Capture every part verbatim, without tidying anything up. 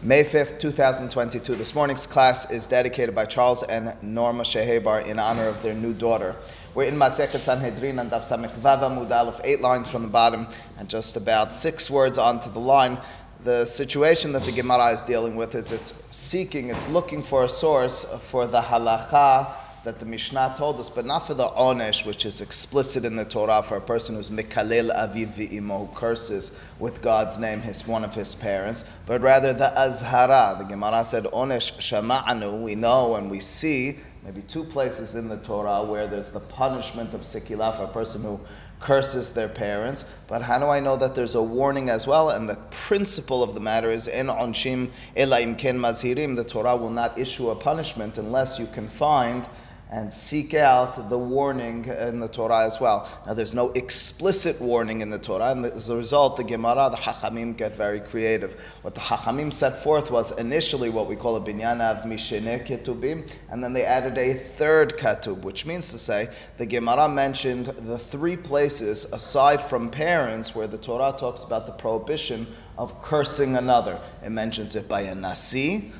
May fifth, two thousand twenty-two. This morning's class is dedicated by Charles and Norma Shehebar in honor of their new daughter. We're in Masechet Sanhedrin and Daf Samech Vav Amud Aleph, eight lines from the bottom and just about six words onto the line. The situation that the Gemara is dealing with is it's seeking, it's looking for a source for the Halakha that the Mishnah told us, but not for the Onesh, which is explicit in the Torah for a person who's mekalel aviv v'imo, who curses with God's name his one of his parents, but rather the Azhara. The Gemara said, Onesh shama'anu, we know and we see, maybe two places in the Torah where there's the punishment of Sekilah for a person who curses their parents, but how do I know that there's a warning as well? And the principle of the matter is, in onshim ela im ken mazhirim, the Torah will not issue a punishment unless you can find and seek out the warning in the Torah as well. Now, there's no explicit warning in the Torah, and as a result, the Gemara, the Chachamim get very creative. What the Chachamim set forth was initially what we call a binyan av mishene ketubim, and then they added a third ketub, which means to say the Gemara mentioned the three places, aside from parents, where the Torah talks about the prohibition of cursing another. It mentions it by a Nasi,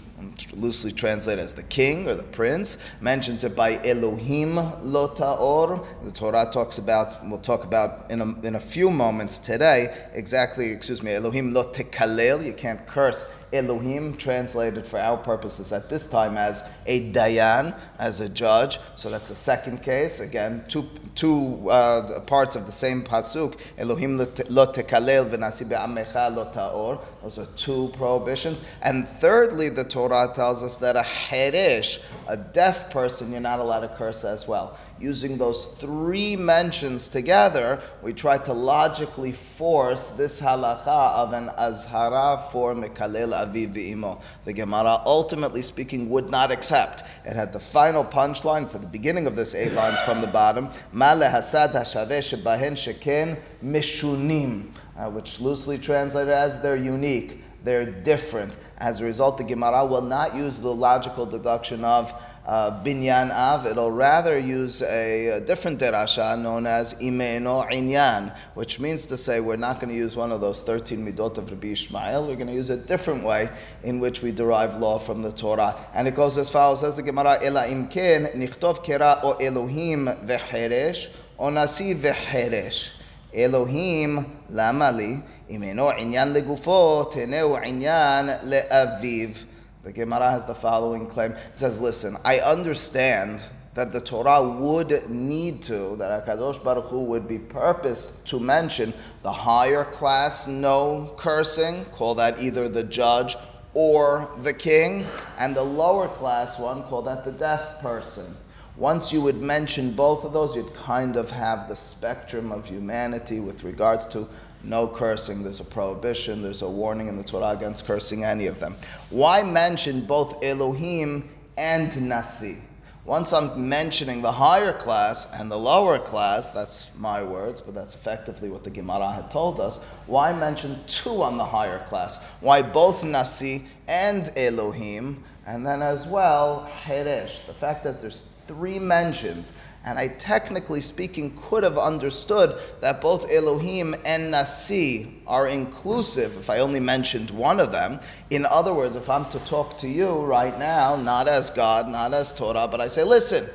loosely translated as the king or the prince, mentions it by Elohim lo ta'or. The Torah talks about, we'll talk about in a, in a few moments today, exactly, excuse me, Elohim lo tekalel, you can't curse. Elohim, translated for our purposes at this time as a Dayan, as a judge. So that's the second case. Again, two two uh, parts of the same Pasuk. Elohim lo tekalel v'nasi be'amecha lo ta'or. Those are two prohibitions. And thirdly, the Torah tells us that a Heresh, a deaf person, you're not allowed to curse as well. Using those three mentions together, we try to logically force this halakha of an azhara for mekalel aviv v'imo. The Gemara, ultimately speaking, would not accept. It had the final punchline, it's at the beginning of this eight lines from the bottom, ma lehasad hashaveh shebahen sheken mishunim, uh, which loosely translated as they're unique, they're different. As a result, the Gemara will not use the logical deduction of Uh, binyan av, it'll rather use a, a different derasha known as imeno inyan, which means to say we're not going to use one of those thirteen midot of Rabbi Ishmael. We're going to use a different way in which we derive law from the Torah. And it goes as follows, as the Gemara, ela imken nichtov kera o Elohim veheresh o nasi veheresh. Elohim lamali imeno inyan legufo teneu inyan leaviv. The Gemara has the following claim. It says, listen, I understand that the Torah would need to, that HaKadosh Baruch Hu would be purposed to mention the higher class, no cursing, call that either the judge or the king, and the lower class one, call that the deaf person. Once you would mention both of those, you'd kind of have the spectrum of humanity with regards to no cursing. There's a prohibition, there's a warning in the Torah against cursing any of them. Why mention both Elohim and Nasi? Once I'm mentioning the higher class and the lower class, that's my words, but that's effectively what the Gemara had told us, why mention two on the higher class? Why both Nasi and Elohim? And then as well, Heresh, the fact that there's three mentions. And I, technically speaking, could have understood that both Elohim and Nasi are inclusive if I only mentioned one of them. In other words, if I'm to talk to you right now, not as God, not as Torah, but I say, listen,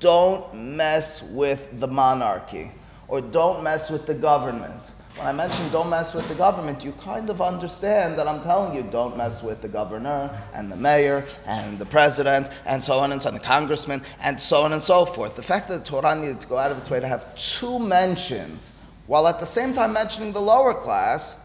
don't mess with the monarchy, or don't mess with the government. When I mentioned don't mess with the government, you kind of understand that I'm telling you don't mess with the governor and the mayor and the president and so on and so on, the congressman and so on and so forth. The fact that the Torah needed to go out of its way to have two mentions while at the same time mentioning the lower class,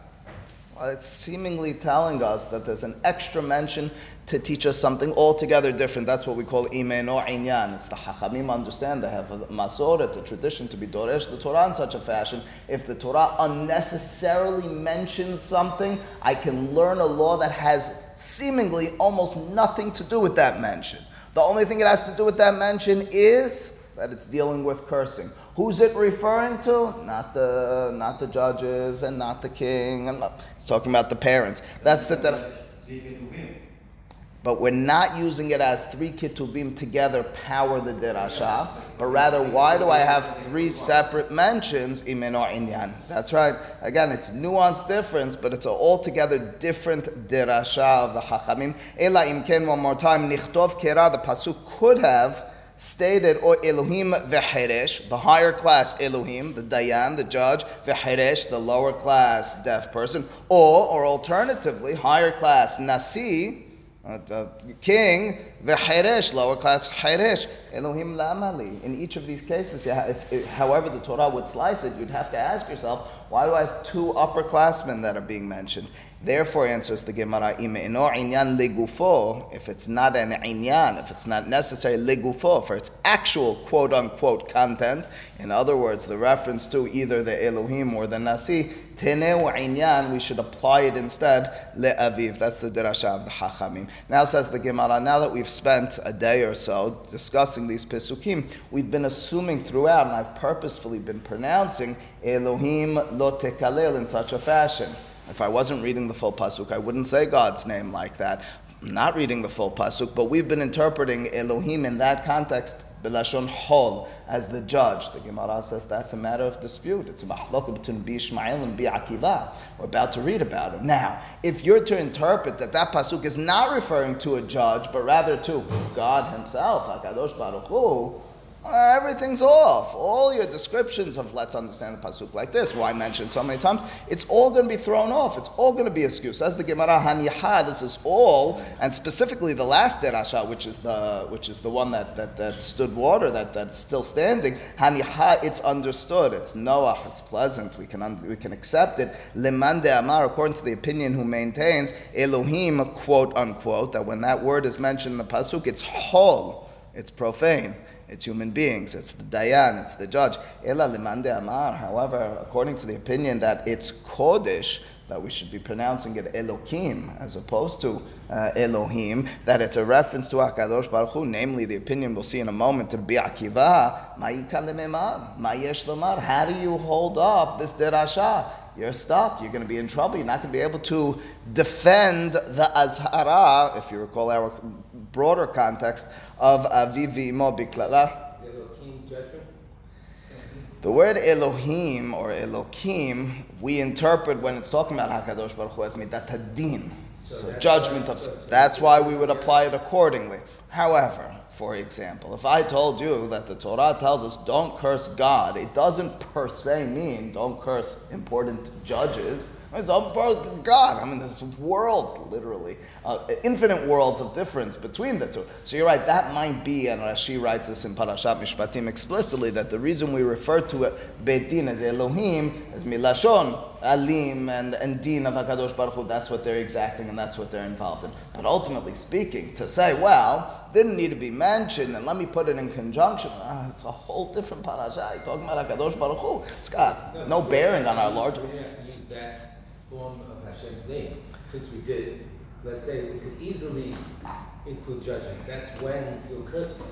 well, it's seemingly telling us that there's an extra mention to teach us something altogether different. That's what we call imeno inyan. It's the Chachamim understand. They have a masorah, a tradition to be doresh the Torah in such a fashion. If the Torah unnecessarily mentions something, I can learn a law that has seemingly almost nothing to do with that mention. The only thing it has to do with that mention is that it's dealing with cursing. Who's it referring to? Not the not the judges and not the king. And it's talking about the parents. That's the... That, but we're not using it as three ketubim together power the derasha, but rather, why do I have three separate mentions? Imeno inyan. That's right. Again, it's nuanced difference, but it's an altogether different derasha of the Chachamim. Ela imken, one more time, nichtov kera, the pasuk could have stated, or Elohim veheresh, the higher class Elohim, the Dayan, the judge, veheresh, the lower class deaf person, or, or alternatively, higher class Nasi, Uh, the king, the Heresh, lower class Heresh, Elohim Lamali. In each of these cases, yeah, if, if, however the Torah would slice it, you'd have to ask yourself, why do I have two upperclassmen that are being mentioned? Therefore, answers the Gemara, imeno inyan legufo, if it's not an inyan, if it's not necessary, legufo, for its actual quote-unquote content, in other words, the reference to either the Elohim or the Nasi, teneu inyan, we should apply it instead, le'aviv. That's the derasha of the Chachamim. Now says the Gemara, now that we've spent a day or so discussing these Pesukim, we've been assuming throughout, and I've purposefully been pronouncing Elohim lo tekalel in such a fashion. If I wasn't reading the full Pasuk, I wouldn't say God's name like that. I'm not reading the full Pasuk, but we've been interpreting Elohim in that context b'lashon hol, as the judge. The Gemara says that's a matter of dispute. It's a mahlok between Rabbi Ishmael and Rabbi Akiva. We're about to read about it. Now, if you're to interpret that that Pasuk is not referring to a judge, but rather to God himself, HaKadosh Baruch Hu, everything's off. All your descriptions of let's understand the pasuk like this, why mentioned so many times, it's all going to be thrown off. It's all going to be excuse. As the Gemara Haniha, this is all, and specifically the last derasha, which is the which is the one that that, that stood water, that, that's still standing. Haniha, it's understood. It's noach. It's pleasant. We can un- we can accept it. Lemanda amar, according to the opinion who maintains Elohim, quote unquote, that when that word is mentioned in the pasuk, it's hol, it's profane. It's human beings, it's the Dayan, it's the judge. Ela lemande amar, however, according to the opinion that it's Kodesh, that we should be pronouncing it Elokim as opposed to uh, Elohim, that it's a reference to HaKadosh Baruch Hu, namely the opinion we'll see in a moment to Rabbi Akiva, ma'ika lememar, ma'yesh lomar, how do you hold up this derasha? You're stuck. You're going to be in trouble. You're not going to be able to defend the Azhara, if you recall our broader context, of Avivi Imo Biklala. The word Elohim or Elokim, we interpret when it's talking about HaKadosh Baruch Hu as Midat Hadin. So judgment of... That's why we would apply it accordingly. However, for example, if I told you that the Torah tells us don't curse God, it doesn't per se mean don't curse important judges. Don't curse God. I mean, there's worlds, literally, uh, infinite worlds of difference between the two. So you're right, that might be, and Rashi writes this in Parashat Mishpatim explicitly, that the reason we refer to it, Beit Din, as Elohim, as Milashon, Alim and, and Din of HaKadosh Baruch Hu, that's what they're exacting and that's what they're involved in. But ultimately speaking, to say, well, didn't need to be mentioned and let me put it in conjunction, ah, it's a whole different parasha. You're talking about HaKadosh Baruch Hu. It's got no, no bearing on our larger... We have to use that form of Hashem's name. Since we did, let's say we could easily include judges. That's when you'll curse them.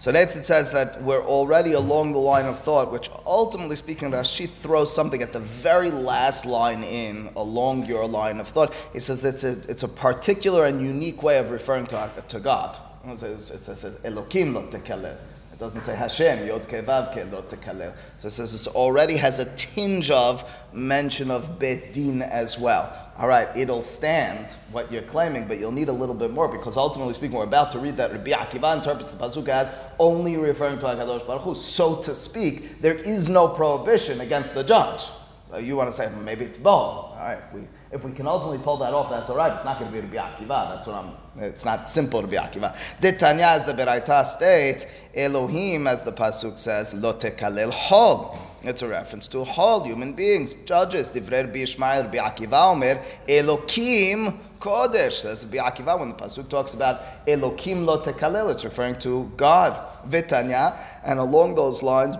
So Nathan says that we're already along the line of thought, which ultimately speaking, Rashi throws something at the very last line in along your line of thought. He says it's a it's a particular and unique way of referring to to God. It says, it says Elokim lo tekalel. It doesn't say Hashem yod kevav ke lo tekalel. So it says it already has a tinge of mention of Beit Din as well. All right, it'll stand what you're claiming, but you'll need a little bit more because ultimately speaking, we're about to read that Rabbi Akiva interprets the Pasuk as only referring to HaKadosh Baruch Hu. So to speak, there is no prohibition against the judge. So you want to say, well, maybe it's both. All right, if we, if we can ultimately pull that off, that's all right. It's not going to be Rabbi Akiva. That's what I'm... It's not simple to be Akiva. D'Tanya, as the Beraita states, Elohim, as the Pasuk says, lo tekalel hol. It's a reference to all human beings, judges. Divrei Rabbi Ishmael, Rabbi Akiva Omer, Elokim Kodesh. That's Rabbi Akiva when the Pasuk talks about Elokim lo tekalel. It's referring to God. V'tanya, and along those lines,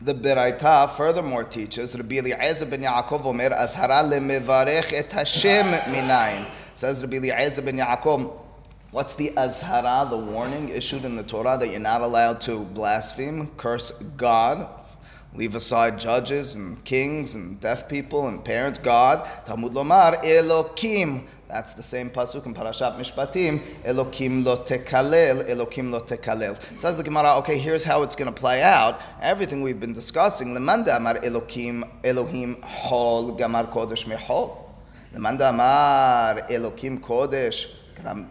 the Beraita furthermore teaches, Rabbi Eliezer ben Yaakov Omer, Azhara lemevarech et Hashem minayin. Says Rabbi Eliezer ben Yaakov, what's the Azhara, the warning issued in the Torah that you're not allowed to blaspheme, curse God? Leave aside judges and kings and deaf people and parents. God, Talmud Lomar, Elokim. That's the same Pasuk in Parashat Mishpatim. Elokim lo tekalel, Elokim lo tekalel. Says the Gemara, okay, here's how it's going to play out. Everything we've been discussing. Lemanda amar Elokim, Elohim hol gamar kodesh mehol. Lemanda amar Elokim kodesh,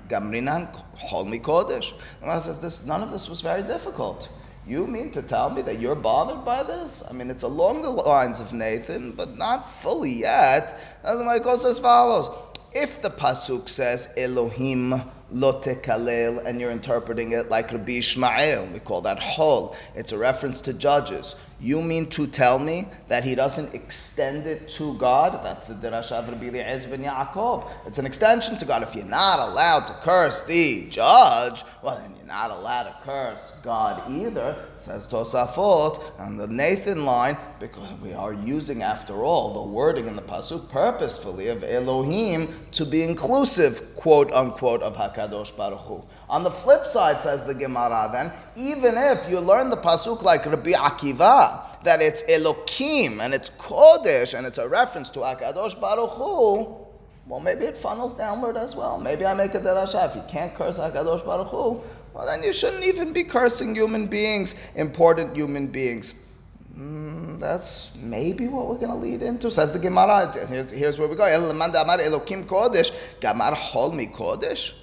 gamrinan hol mi kodesh. The Gemara says, this, none of this was very difficult. You mean to tell me that you're bothered by this? I mean, it's along the lines of Nathan, but not fully yet. That's why it goes as follows. If the Pasuk says, Elohim lo tekalel, and you're interpreting it like Rabbi Ishmael, we call that hol, it's a reference to judges. You mean to tell me that he doesn't extend it to God? That's the derasha of Rabbi Eliezer ben Yaakov. It's an extension to God. If you're not allowed to curse the judge, well, then you're not allowed to curse God either, says Tosafot on the Nathan line, because we are using, after all, the wording in the Pasuk purposefully of Elohim to be inclusive, quote unquote, of HaKadosh Baruch Hu. On the flip side, says the Gemara, then, even if you learn the Pasuk like Rabbi Akiva, that it's Elokim and it's Kodesh and it's a reference to HaKadosh Baruch Hu, well, maybe it funnels downward as well. Maybe I make a derasha. If you can't curse HaKadosh Baruch Hu, well, then you shouldn't even be cursing human beings, important human beings. Mm, that's maybe what we're going to lead into. Says the Gemara. Here's, here's where we go. Lemanda amar Elokim Kodesh, gamar hol mi Kodesh.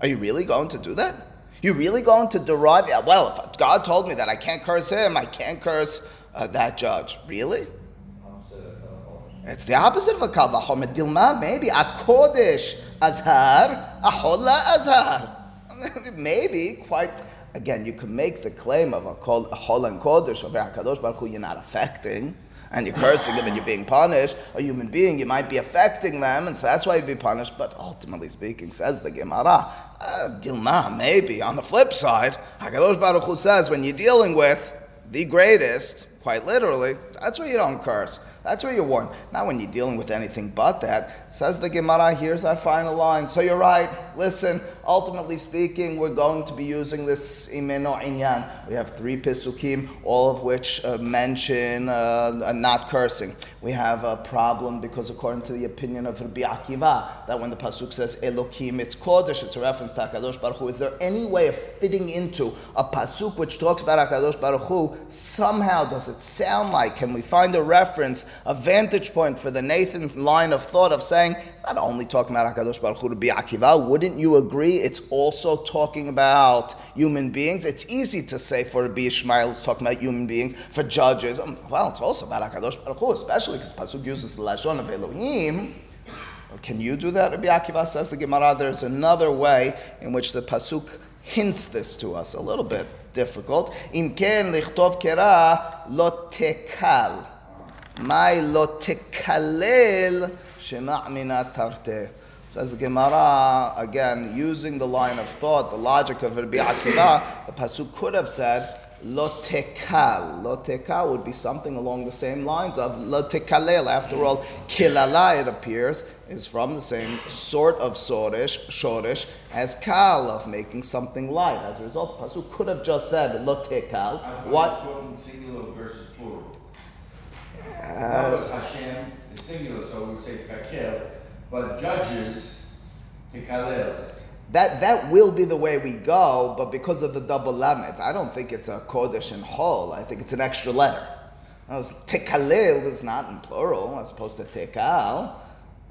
Are you really going to do that? You're really going to derive, well, if God told me that I can't curse him, I can't curse uh, that judge. Really? It's the opposite of a kal v'chomer. Dilma, maybe, a kodesh azhar, a hola azhar. Maybe, quite, again, you can make the claim of a hola and kodesh, of HaKadosh Baruch Hu, you're not affecting, and you're cursing them and you're being punished. A human being, you might be affecting them, and so that's why you'd be punished. But ultimately speaking, says the Gemara, uh, Dilma, maybe. On the flip side, HaKadosh Baruch Hu says, when you're dealing with the greatest, quite literally, that's where you don't curse. That's where you're warned. Not when you're dealing with anything but that. Says the Gemara, here's our final line. So you're right. Listen, ultimately speaking, we're going to be using this imeno inyan. We have three Pesukim, all of which uh, mention uh, not cursing. We have a problem because according to the opinion of Rabbi Akiva, that when the Pasuk says Elokim, it's Kodesh, it's a reference to HaKadosh Baruch Hu. Is there any way of fitting into a Pasuk which talks about HaKadosh Baruch Hu? Somehow does it sound like, can we find a reference, a vantage point for the Nathan line of thought of saying, it's not only talking about HaKadosh Baruch Hu, Rabbi Akiva, wouldn't you agree? It's also talking about human beings. It's easy to say for Rabbi Ishmael, it's talking about human beings. For judges, well, it's also about HaKadosh Baruch Hu, especially because Pasuk uses the Lashon of Elohim. Can you do that? Rabbi Akiva says the Gemara, there's another way in which the Pasuk hints this to us, a little bit difficult. Im ken lichtov kera lo tekal. Mai lo tekalel shema mina tarte. Says the Gemara, again, using the line of thought, the logic of Rabbi Akiva, the Pasuk could have said, lo tekal. Lo tekal would be something along the same lines of lo tekalel. After all, kilala, it appears, is from the same sort of soresh, shoresh, as kal, of making something light. As a result, the Pasuk could have just said lo tekal. What? Singular versus plural. Uh, Hashem is singular, so we say tekel, but judges tekalel. That that will be the way we go, but because of the double lamets, I don't think it's a kodesh and hol. I think it's an extra letter. Tekalel is not in plural as opposed to tekal.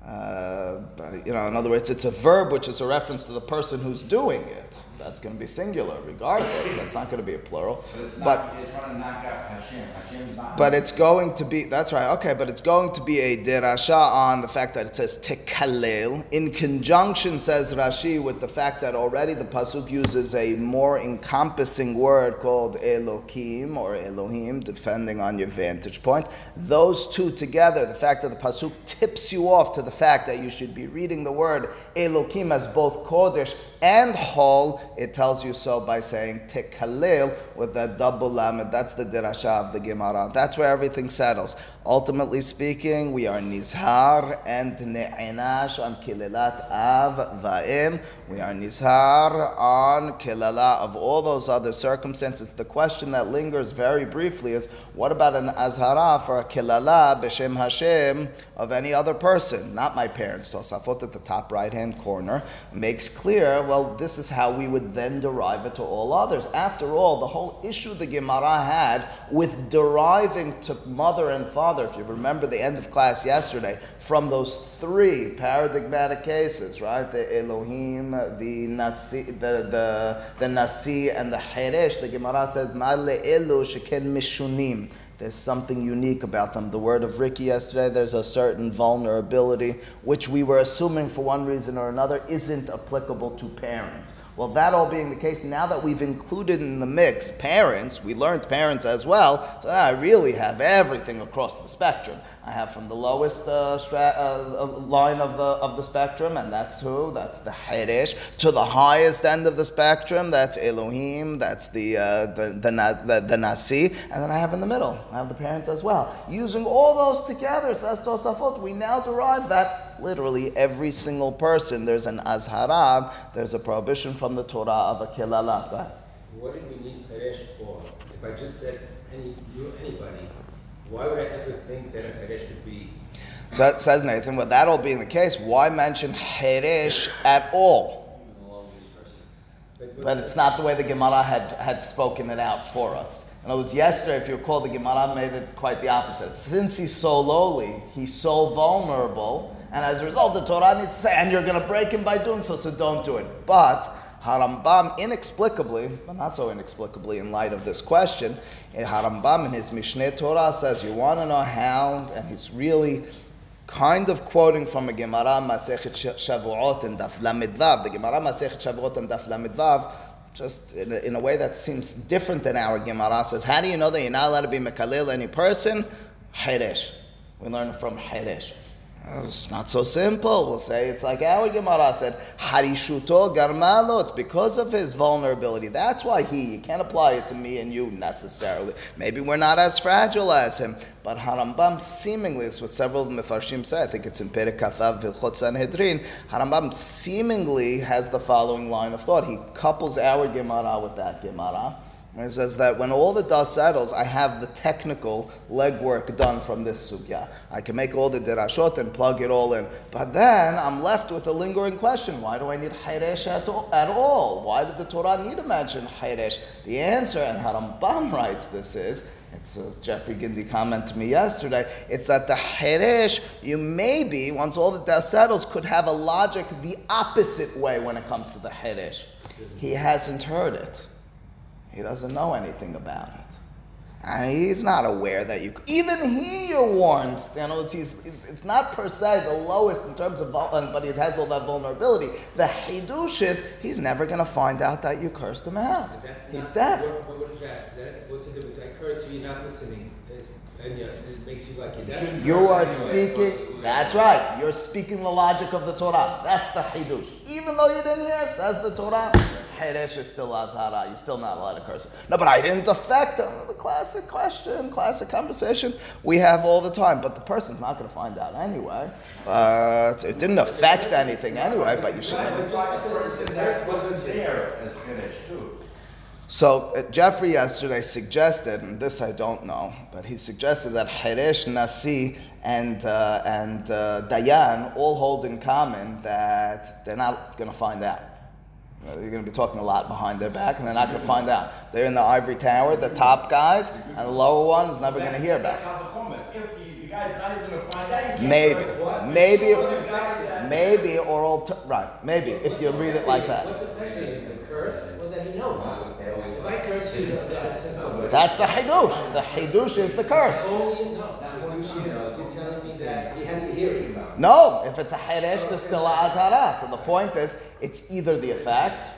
Uh, but, you know, in other words, it's a verb which is a reference to the person who's doing it. That's going to be singular, regardless. That's not going to be a plural. So it's not, but trying to knock out Hashem. Hashem's not. But it's going to be. That's right. Okay, but it's going to be a derasha on the fact that it says tekalel in conjunction, says Rashi, with the fact that already the pasuk uses a more encompassing word called Elokim or Elohim, depending on your vantage point. Those two together, the fact that the pasuk tips you off to the fact that you should be reading the word Elokim as both Kodesh and Hol, it tells you so by saying Tekalil with that double lamed. That's the derasha of the Gemara. That's where everything settles. Ultimately speaking, we are nizhar and ne'inash on kilelat av va'im. We are nizhar on kilala of all those other circumstances. The question that lingers very briefly is, what about an azhara for a kilala b'shem Hashem of any other person, not my parents? Tosafot at the top right-hand corner makes clear, well, this is how we would then derive it to all others. After all, the whole issue the Gemara had with deriving to mother and father, if you remember the end of class yesterday, from those three paradigmatic cases, right? The Elohim, the Nasi, the the, the Nasi, and the Heresh, the Gemara says, Ma le'elu sheken mishunim. There's something unique about them. The word of Ricky yesterday, there's a certain vulnerability, which we were assuming for one reason or another isn't applicable to parents. Well, that all being the case, now that we've included in the mix parents, we learned parents as well, so now I really have everything across the spectrum. I have from the lowest uh, stra- uh, line of the of the spectrum, and that's who? That's the Heresh, to the highest end of the spectrum, that's Elohim, that's the, uh, the, the, the, the Nasi, and then I have in the middle, I have the parents as well. Using all those together, so that's Tosafot, we now derive that literally every single person, there's an azhara, there's a prohibition from the Torah of a kilala. Right? What do we need cheresh for? If I just said any you anybody, why would I ever think that a cheresh would be? So it says, Nathan, with that all being the case, why mention cheresh at all? But it's not the way the Gemara had, had spoken it out for us. In other words, yesterday, if you recall, the Gemara made it quite the opposite. Since he's so lowly, he's so vulnerable, and as a result, the Torah needs to say, and you're going to break him by doing so, so don't do it. But Harambam inexplicably, but not so inexplicably in light of this question, Harambam in his Mishneh Torah says, you want to know how, and he's really kind of quoting from a Gemara Masechet Shavuot and Daf Lamed Vav. The Gemara Masechet Shavuot and Daf Lamed Vav, just in a, in a way that seems different than our Gemara, says, how do you know that you're not allowed to be mekalel any person? Heresh. We learn from Heresh. Oh, it's not so simple. We'll say it's like our Gemara said, Harishuto Garmalo, it's because of his vulnerability. That's why he, you can't apply it to me and you necessarily. Maybe we're not as fragile as him. But Harambam seemingly, this is what several Mefarshim say, I think it's in Perek Kafav Vilchot Sanhedrin, Harambam seemingly has the following line of thought. He couples our Gemara with that Gemara. And it says that when all the dust settles, I have the technical legwork done from this sugya. I can make all the derashot and plug it all in. But then I'm left with a lingering question. Why do I need Heresh at all? Why did the Torah need to mention Heresh? The answer, and Harambam writes this is, it's a Jeffrey Gindi comment to me yesterday, it's that the Heresh, you maybe, once all the dust settles, could have a logic the opposite way when it comes to the Heresh. He hasn't heard it. He doesn't know anything about it. And he's not aware that you, even he, you're warned. You know, it's, he's, it's not per se the lowest in terms of, but he has all that vulnerability. The chidush is, he's never going to find out that you cursed him out. He's deaf. What, what is that? that? What's the difference? I curse you, you're not listening. And yes, it makes you like it. You are speaking, that's right, you're speaking the logic of the Torah. That's the chidush. Even though you didn't hear, says the Torah, Heresh is still Azhara, you're still not allowed to curse him. No, but I didn't affect him. The classic question, classic conversation we have all the time, but the person's not going to find out anyway. Uh, it didn't affect anything anyway, but you should never. The person that wasn't there is Heresh too. So uh, Jeffrey yesterday suggested, and this I don't know, but he suggested that Heresh, Nasi, and uh, and uh, Dayan all hold in common that they're not going to find out. Uh, you're going to be talking a lot behind their back, and they're not going to find out. They're in the ivory tower, the top guys, and the lower one is never going to hear about it. Maybe, maybe, maybe, or alter- right, maybe, if you read it like that. What's the point of the curse? Well, then he knows. If I curse you, that's the chidush. The chidush is the curse. No, if it's a cheresh, there's still a azhara. So the point is, it's either the effect,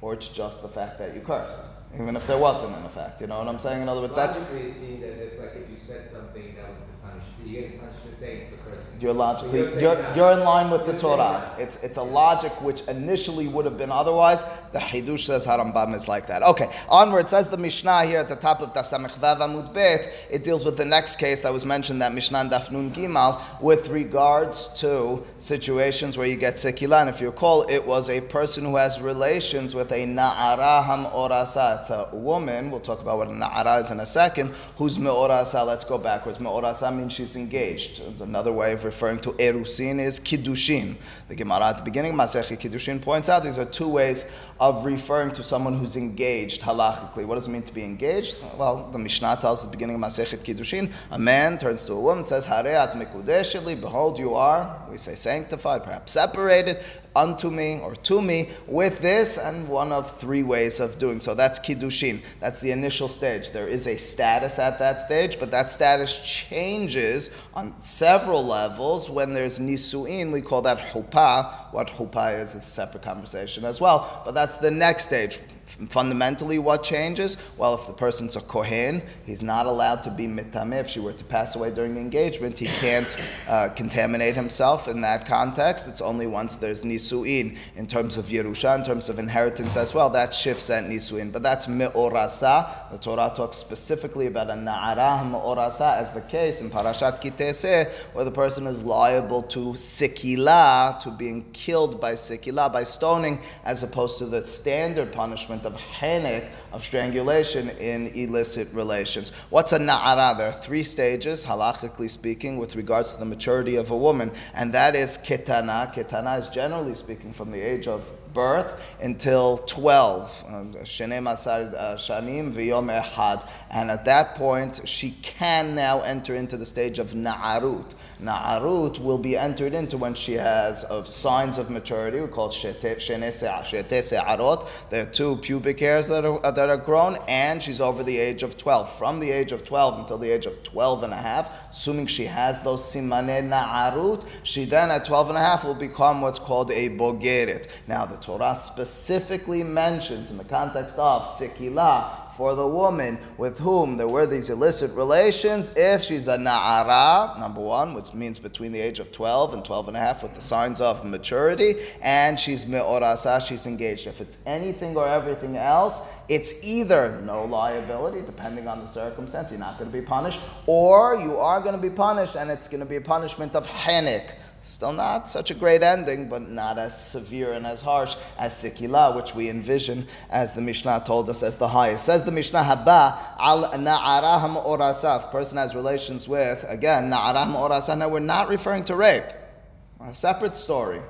or it's just the fact that you curse. Even if there wasn't an effect, you know what I'm saying? In other words, that's... Logically, it seemed as if, like, if you said something that was the punished, but you get a punishment saying for cursing. You're logically, so you you're, no. you're in line with the Torah. It's it's a logic which initially would have been otherwise. The Hidush says Harambam is like that. Okay, onward. Says the Mishnah here at the top of Daf Samech Vav Amud Bet. It deals with the next case that was mentioned, that Mishnah and Daf Nun Gimal, with regards to situations where you get Sekilah. And if you recall, it was a person who has relations with a Na'ara Hamorasa. It's a woman. We'll talk about what a Na'ara is in a second. Who's Me'orasa? Let's go backwards. Me'orasa means she's engaged. Another way of referring to Erusin is Kiddushin. The Gemara at the beginning, Masechi Kiddushin, points out these are two ways of referring to someone who's engaged halachically. What does it mean to be engaged? Well, the Mishnah tells at the beginning of Masechet Kiddushin, a man turns to a woman and says, Hareat Mikudeshili, behold, you are, we say sanctified, perhaps separated, unto me or to me with this, and one of three ways of doing so. That's Kiddushin. That's the initial stage. There is a status at that stage, but that status changes on several levels when there's Nisuin. We call that Huppah. What Huppah is is a separate conversation as well, but that's the next stage. Fundamentally, what changes? Well, if the person's a Kohen, he's not allowed to be mitameh. If she were to pass away during engagement, he can't uh, contaminate himself in that context. It's only once there's Nisuin. In terms of Yerusha, in terms of inheritance as well, that shifts at Nisuin. But that's Me'orasa. The Torah talks specifically about a Na'arah Me'orasa as the case in Parashat Ki Teiseh, where the person is liable to Sekilah, to being killed by Sekilah, by stoning, as opposed to the standard punishment of henek, of strangulation in illicit relations. What's a na'ara? There are three stages, halachically speaking, with regards to the maturity of a woman, and that is ketana. Ketana is generally speaking from the age of birth until twelve. And at that point, she can now enter into the stage of na'arut. Na'arut will be entered into when she has of signs of maturity. We call it shetese'arot. There are two pubic hairs that are, that are grown, and she's over the age of twelve. From the age of twelve until the age of twelve and a half, assuming she has those simane na'arut, she then at twelve and a half will become what's called a bogeret. Now, the Torah specifically mentions in the context of Sekilah for the woman with whom there were these illicit relations, if she's a na'ara, number one, which means between the age of twelve and twelve and a half with the signs of maturity, and she's me'orasa, she's engaged. If it's anything or everything else, it's either no liability, depending on the circumstance, you're not going to be punished, or you are going to be punished, and it's going to be a punishment of henik. Still not such a great ending, but not as severe and as harsh as Sekilah, which we envision, as the Mishnah told us, as the highest. Says the Mishnah, Haba al na'arah orasaf. Person has relations with, again, na'arah orasaf. Now, we're not referring to rape. A separate story.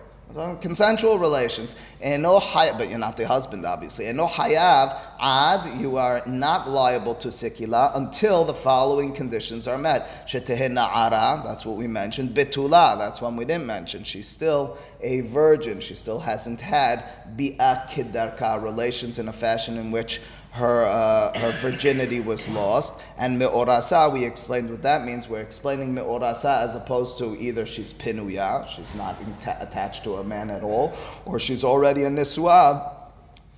Consensual relations. And no hayav, but you're not the husband, obviously. And no hayav ad, you are not liable to Sekilah until the following conditions are met. Shetehe na'ara, that's what we mentioned. Betula, that's one we didn't mention. She's still a virgin. She still hasn't had bi'a kedarka, relations in a fashion in which her uh, her virginity was lost. And me'orasa, we explained what that means. We're explaining me'orasa as opposed to either she's pinuya, she's not ta- attached to a man at all, or she's already a nisua,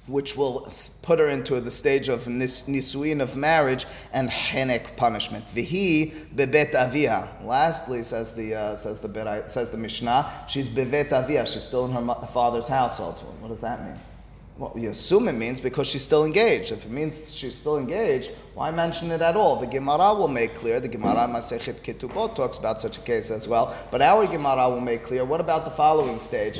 which will put her into the stage of nis- nisuin, of marriage, and henek, punishment. Vihi bebet avia. Lastly, says the uh, says the says the Mishnah, she's bevet avia. She's still in her father's household. What does that mean? Well, you assume it means because she's still engaged. If it means she's still engaged, why mention it at all? The Gemara will make clear. The Gemara Masechet Ketubot talks about such a case as well. But our Gemara will make clear. What about the following stage?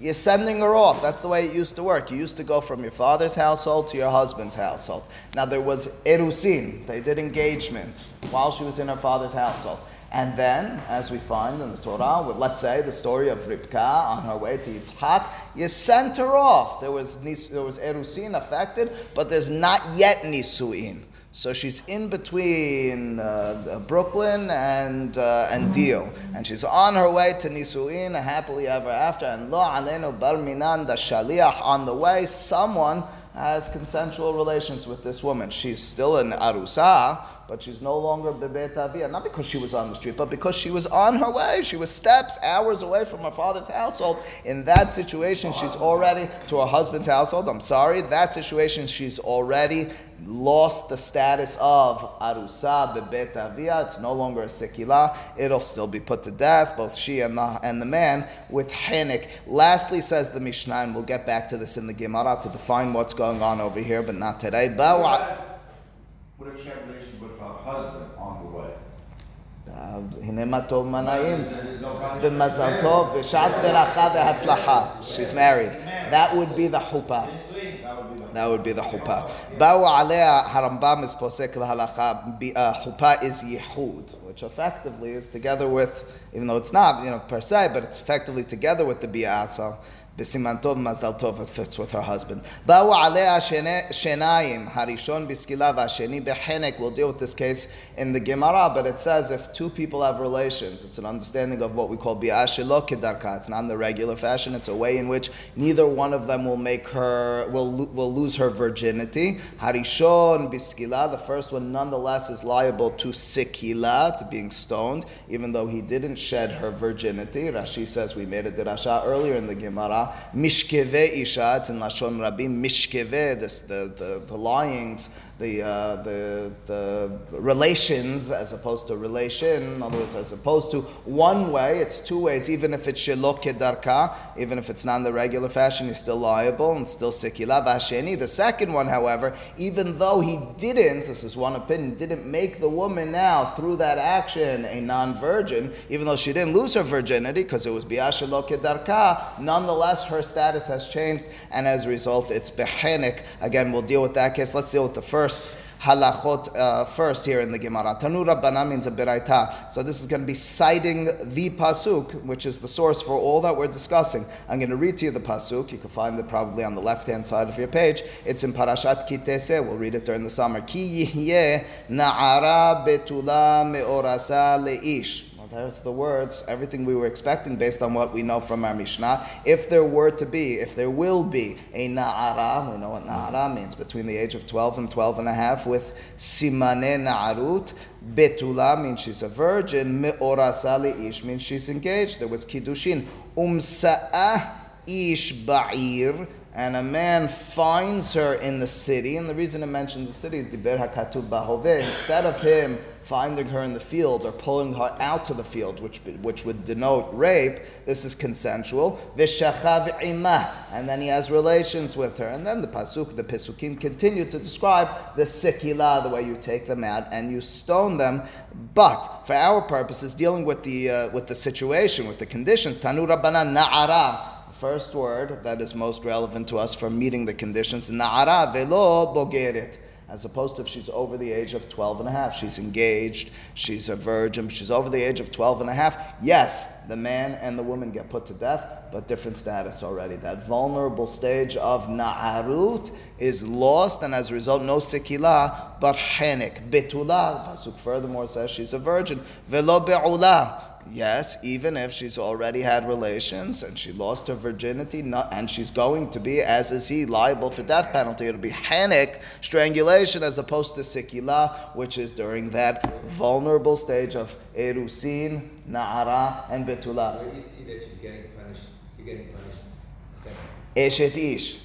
You're sending her off. That's the way it used to work. You used to go from your father's household to your husband's household. Now, there was Erusin. They did engagement while she was in her father's household. And then, as we find in the Torah, with, let's say, the story of Rivka on her way to Yitzchak, you sent her off. There was there was Erusin affected, but there's not yet Nisuin. So she's in between uh, Brooklyn and uh, and Deal, and she's on her way to Nisuin, happily ever after. And lo aleinu bar minan, the shaliach on the way, someone has consensual relations with this woman. She's still an arusa, but she's no longer bebet avia, not because she was on the street, but because she was on her way. She was steps, hours away from her father's household. In that situation, she's already, to her husband's household, I'm sorry, that situation, she's already lost the status of arusa bebet avia. It's no longer a sekilah. It'll still be put to death, both she and the, and the man, with chinik. Lastly, says the Mishnah, and we'll get back to this in the Gemara to define what's going on over here, but not today. What a translation with her husband on the way. She's married. That would be the chuppah. That would be the chuppah. Bawa alea harambam is posek lahalakha. Chuppah is yichud, which effectively is together with, even though it's not, you know, per se, but it's effectively together with the bi'ah. So b'siman tov mazal tov fits with her husband. Bawa alea shenayim harishon b'skilah v'asheni b'chenek. We'll deal with this case in the Gemara, but it says if two people have relations, it's an understanding of what we call bi'ah shelo kedarka. It's not in the regular fashion. It's a way in which neither one of them will make her will will lose her virginity. Harishon biskila, the first one nonetheless is liable to sikila, to being stoned, even though he didn't shed her virginity. Rashi says, we made a derasha earlier in the Gemara, mishkeve isha, it's in Lashon Rabim, mishkeve, this, the, the, the lyings, the, uh, the the relations, as opposed to relation, in other words, as opposed to one way, it's two ways, even if it's shelo kedarka, even if it's not in the regular fashion, he's still liable, and still sikila v'asheni. The second one, however, even though he didn't, this is one opinion, didn't make the woman now through that action a non-virgin, even though she didn't lose her virginity because it was bi'ah shelo kedarka, nonetheless her status has changed, and as a result it's behenik. Again, we'll deal with that case. Let's deal with the first halachot uh, first here in the Gemara. Tanu Rabbana means a beraita. So this is going to be citing the Pasuk, which is the source for all that we're discussing. I'm going to read to you the Pasuk. You can find it probably on the left-hand side of your page. It's in Parashat Kitese. We'll read it during the summer. Ki yihyeh na'ara betula me'orasa le'ish. There's the words, everything we were expecting based on what we know from our Mishnah. If there were to be, if there will be a na'ara, we know what na'ara means, between the age of twelve and twelve and a half, with simane na'arut, betula means she's a virgin, me'orasa le'ish means she's engaged. There was kiddushin, umsa'ah ish ba'ir, and a man finds her in the city, and the reason I mentioned the city is diber hakatub bahove, instead of him finding her in the field or pulling her out to the field, which which would denote rape, this is consensual. V'shachav imah, and then he has relations with her. And then the pasuk, the pesukim continue to describe the sikila, the way you take them out and you stone them. But for our purposes, dealing with the uh, with the situation, with the conditions, tanu rabbanan na'ara, first word that is most relevant to us for meeting the conditions, na'ara velo bogeret, as opposed to if she's over the age of twelve and a half. She's engaged, she's a virgin, she's over the age of twelve and a half. Yes, the man and the woman get put to death, but different status already. That vulnerable stage of na'arut is lost, and as a result, no sikila, but chenik. Betula, the pasuk furthermore says she's a virgin. Velo be'ula. Yes, even if she's already had relations and she lost her virginity, not, and she's going to be, as is he, liable for death penalty. It'll be hanik, strangulation, as opposed to sikila, which is during that vulnerable stage of erusin, na'ara, and betula. Where do you see that she's getting punished? You're getting punished. Okay. Eshet ish.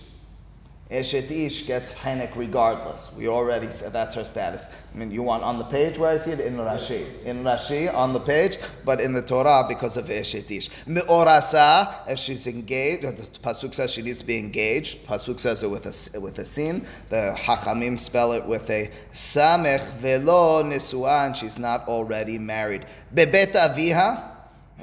Eshet ish gets chenek regardless. We already said that's her status. I mean, you want on the page where I see it? In Rashi. In Rashi, on the page, but in the Torah because of Eshet ish. Me'orasa, if she's engaged, the Pasuk says she needs to be engaged. Pasuk says it with a, with a sin. The Chachamim spell it with a samech velo nisua, and she's not already married. Bebet aviha.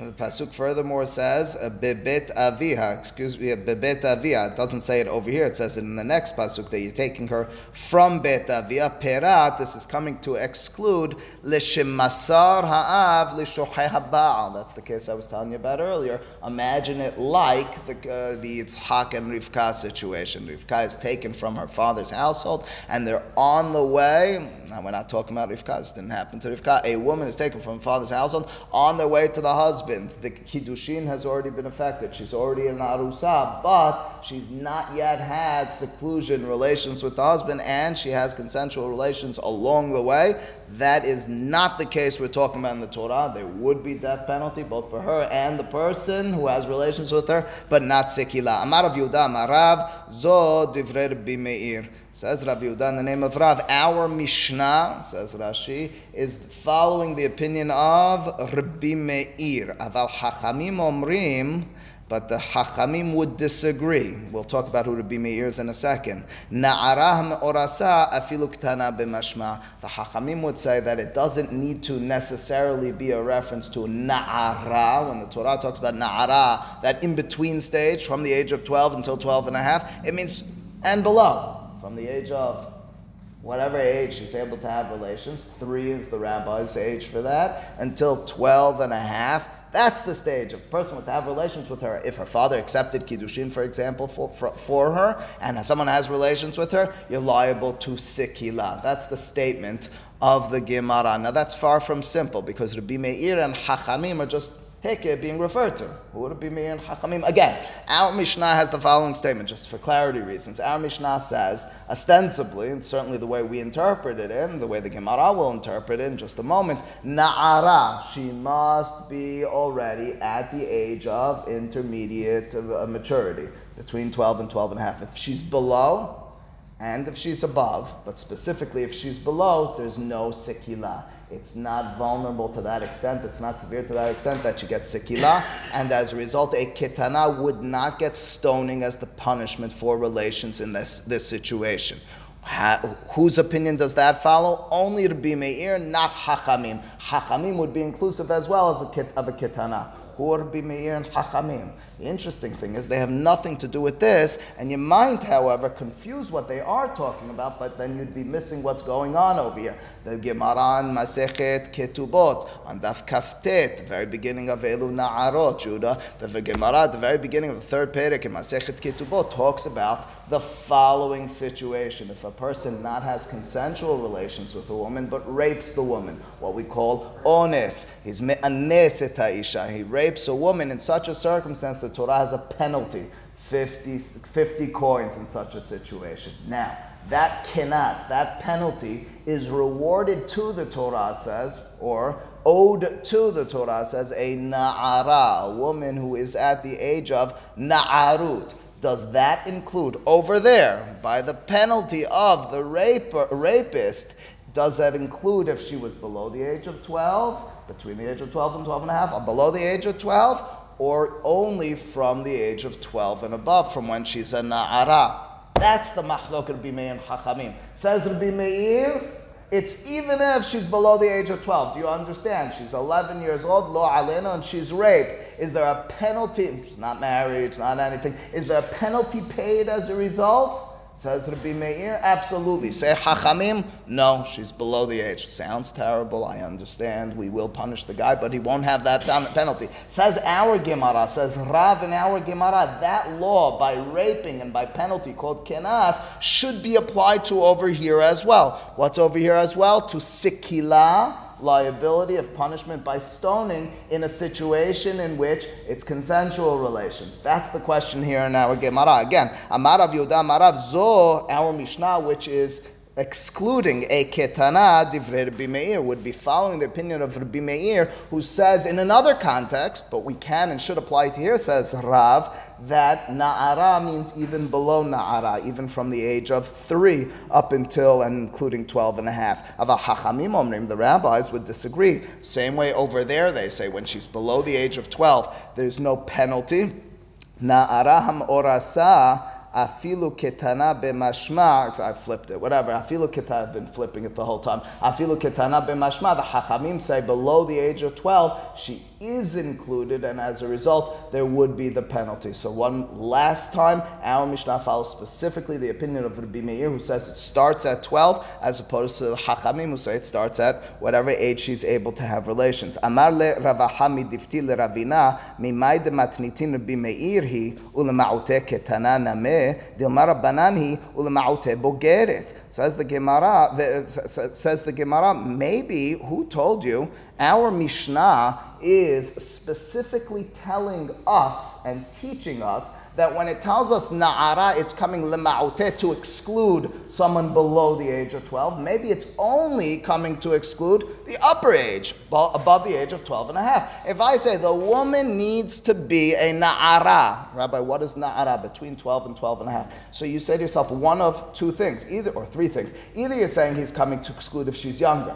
The pasuk furthermore says, "Bebet aviha." Excuse me, "Bebet aviha." It doesn't say it over here. It says it in the next pasuk that you're taking her from bet aviha. Perat. This is coming to exclude l'shemasar ha'av l'shochei ha'ba'al. That's the case I was telling you about earlier. Imagine it like the uh, the Yitzchak and Rivka situation. Rivka is taken from her father's household, and they're on the way. Now we're not talking about Rivka. This didn't happen to Rivka. A woman is taken from her father's household on their way to the husband. husband, the Kiddushin has already been affected. She's already in Arusa, but she's not yet had seclusion relations with the husband, and she has consensual relations along the way. That is not the case we're talking about in the Torah. There would be death penalty, both for her and the person who has relations with her, but not Sekilah. Amar Rav Yehuda, Amar Rav, Zo Divrei Rabbi Meir. Says Rav Yehuda in the name of Rav, our Mishnah, says Rashi, is following the opinion of Rabbi Meir. Aval Chachamim Omrim, but the Chachamim would disagree. We'll talk about who Rabbi Meir is in a second. Na'arah me'orasa afilu ktana b'mashma. The Chachamim would say that it doesn't need to necessarily be a reference to na'ara. When the Torah talks about na'ara, that in-between stage from the age of twelve until twelve and a half, it means and below. From the age of whatever age she's able to have relations, three is the rabbi's age for that, until twelve and a half. That's the stage of a person with to have relations with her. If her father accepted Kiddushin, for example, for, for, for her, and someone has relations with her, you're liable to Sikila. That's the statement of the Gemara. Now that's far from simple, because Rabbi Meir and Chachamim are just Heke being referred to. Who would it be, Meir and Chachamim? Again, our Mishnah has the following statement, just for clarity reasons. Our Mishnah says, ostensibly, and certainly the way we interpret it in, the way the Gemara will interpret it in just a moment, Na'ara, she must be already at the age of intermediate maturity, between twelve and twelve and a half. If she's below, and if she's above, but specifically if she's below, there's no Sekilah. It's not vulnerable to that extent, it's not severe to that extent that you get Sekilah, and as a result, a Ketana would not get stoning as the punishment for relations in this, this situation. Ha, whose opinion does that follow? Only Rabbi Meir, not Chachamim. Chachamim would be inclusive as well as a kit, of a Ketana. Who are Rabbi Meir and Chachamim? The interesting thing is they have nothing to do with this, and you might, however, confuse what they are talking about, but then you'd be missing what's going on over here. The Gemara in Masechet Ketubot, on Daf Kaftet, the very beginning of Elu Na'arot, Judah, the Gemara at the very beginning of the third Perek in Masechet Ketubot talks about the following situation. If a person not has consensual relations with a woman, but rapes the woman, what we call Onesh, he's me'anes et ha'isha, he rapes a woman in such a circumstance, the Torah has a penalty, fifty, fifty coins in such a situation. Now, that kenas, that penalty, is rewarded to the Torah, says, or owed to the Torah, says, a na'ara, a woman who is at the age of na'arut. Does that include, over there, by the penalty of the raper, rapist, does that include if she was below the age of twelve? Between the age of twelve and twelve and a half, or below the age of twelve, or only from the age of twelve and above, from when she's a na'ara. That's the machlok Rabbi Meir and Chachamim. Says Rabbi Meir, it's even if she's below the age of twelve. Do you understand? She's eleven years old, lo alena, and she's raped. Is there a penalty? Not marriage, not anything. Is there a penalty paid as a result? Says Rabbi Meir, absolutely. Say Chachamim, no, she's below the age. Sounds terrible, I understand. We will punish the guy, but he won't have that penalty. Says our Gemara, says Rav in our Gemara, that law by raping and by penalty called Kenas should be applied to over here as well. What's over here as well? To Sekilah, liability of punishment by stoning in a situation in which it's consensual relations. That's the question here in our Gemara. Again, Amar Rav Yehuda Amar Rav Zo, our Mishnah, which is excluding a ketana, divrei Rabbi Meir, would be following the opinion of Rabbi Meir, who says in another context, but we can and should apply it here, says Rav, that na'ara means even below na'ara, even from the age of three up until and including twelve and a half. Aval Chachamim omrim, the rabbis would disagree. Same way over there, they say when she's below the age of twelve, there's no penalty. Na'ara hamorasa afilu ketana b'mashma, I flipped it, whatever, afilu ketana, I've been flipping it the whole time, afilu ketana b'mashma, the Chachamim say below the age of twelve, she is included, and as a result, there would be the penalty. So one last time, our Mishnah follows specifically the opinion of Rabbi Meir, who says it starts at twelve, as opposed to the Chachamim, who say it starts at whatever age she's able to have relations. Amar le ravaha midifti le ravina, mimai de matnitin Rabbi Meir hi, ulema'ute ketana nameh, Dilmar Banani Ulmaute Bogeret. Says the Gemara, the, says the Gemara, maybe, who told you? Our Mishnah is specifically telling us and teaching us that when it tells us na'ara, it's coming lema'oteh to exclude someone below the age of twelve. Maybe it's only coming to exclude the upper age, above the age of twelve and a half. If I say the woman needs to be a na'ara, Rabbi, what is na'ara? Between twelve and twelve and a half. So you say to yourself one of two things, either or three things. Either you're saying he's coming to exclude if she's younger,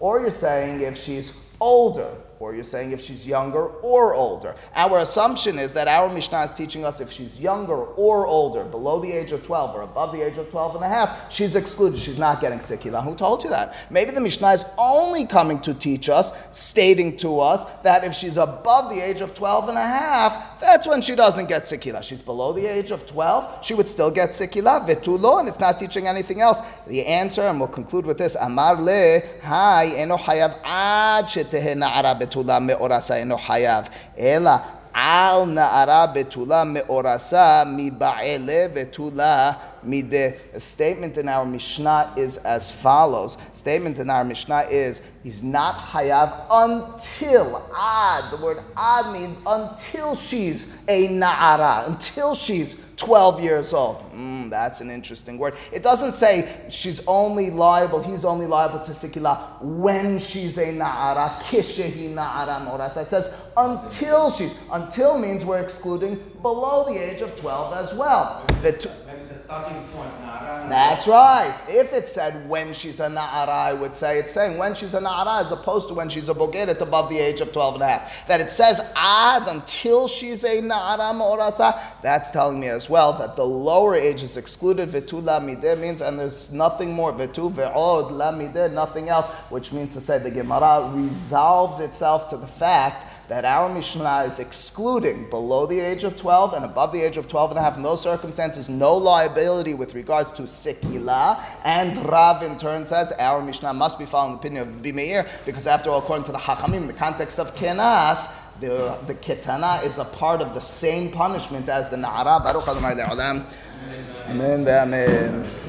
or you're saying if she's older, or you're saying if she's younger or older. Our assumption is that our Mishnah is teaching us if she's younger or older, below the age of twelve or above the age of twelve and a half, she's excluded, she's not getting Sekilah. Who told you that? Maybe the Mishnah is only coming to teach us, stating to us, that if she's above the age of twelve and a half, that's when she doesn't get Sekilah. She's below the age of twelve, she would still get Sekilah, vetulo, and it's not teaching anything else. The answer, and we'll conclude with this, Amar le, hay, eno hayav ad shetehe na'ara betulo. The statement in our Mishnah is as follows. Statement in our Mishnah is, he's not hayav until ad. The word ad means until she's a na'ara, until she's twelve years old. Mm, that's an interesting word. It doesn't say she's only liable, he's only liable to Sekilah when she's a na'ara, kishehi na'ara morasa. It says until she's, until means we're excluding below the age of twelve as well. The t- That's right. If it said when she's a na'ara, I would say it's saying when she's a na'ara as opposed to when she's a boged, it's above the age of twelve and a half. That it says ad until she's a na'ara morasa, that's telling me as well that the lower age is excluded. Vetu lamideh means, and there's nothing more. Vetu ve'od lamideh, nothing else, which means to say the Gemara resolves itself to the fact that our Mishnah is excluding below the age of twelve and above the age of twelve and a half, no circumstances, no liability with regards to Sekilah. And Rav in turn says our Mishnah must be following the opinion of Bimeir, because after all, according to the Chachamim, in the context of Kenas, the, the Ketana is a part of the same punishment as the Na'ara. Baruch Adonai Le'olam. Amen. Amen.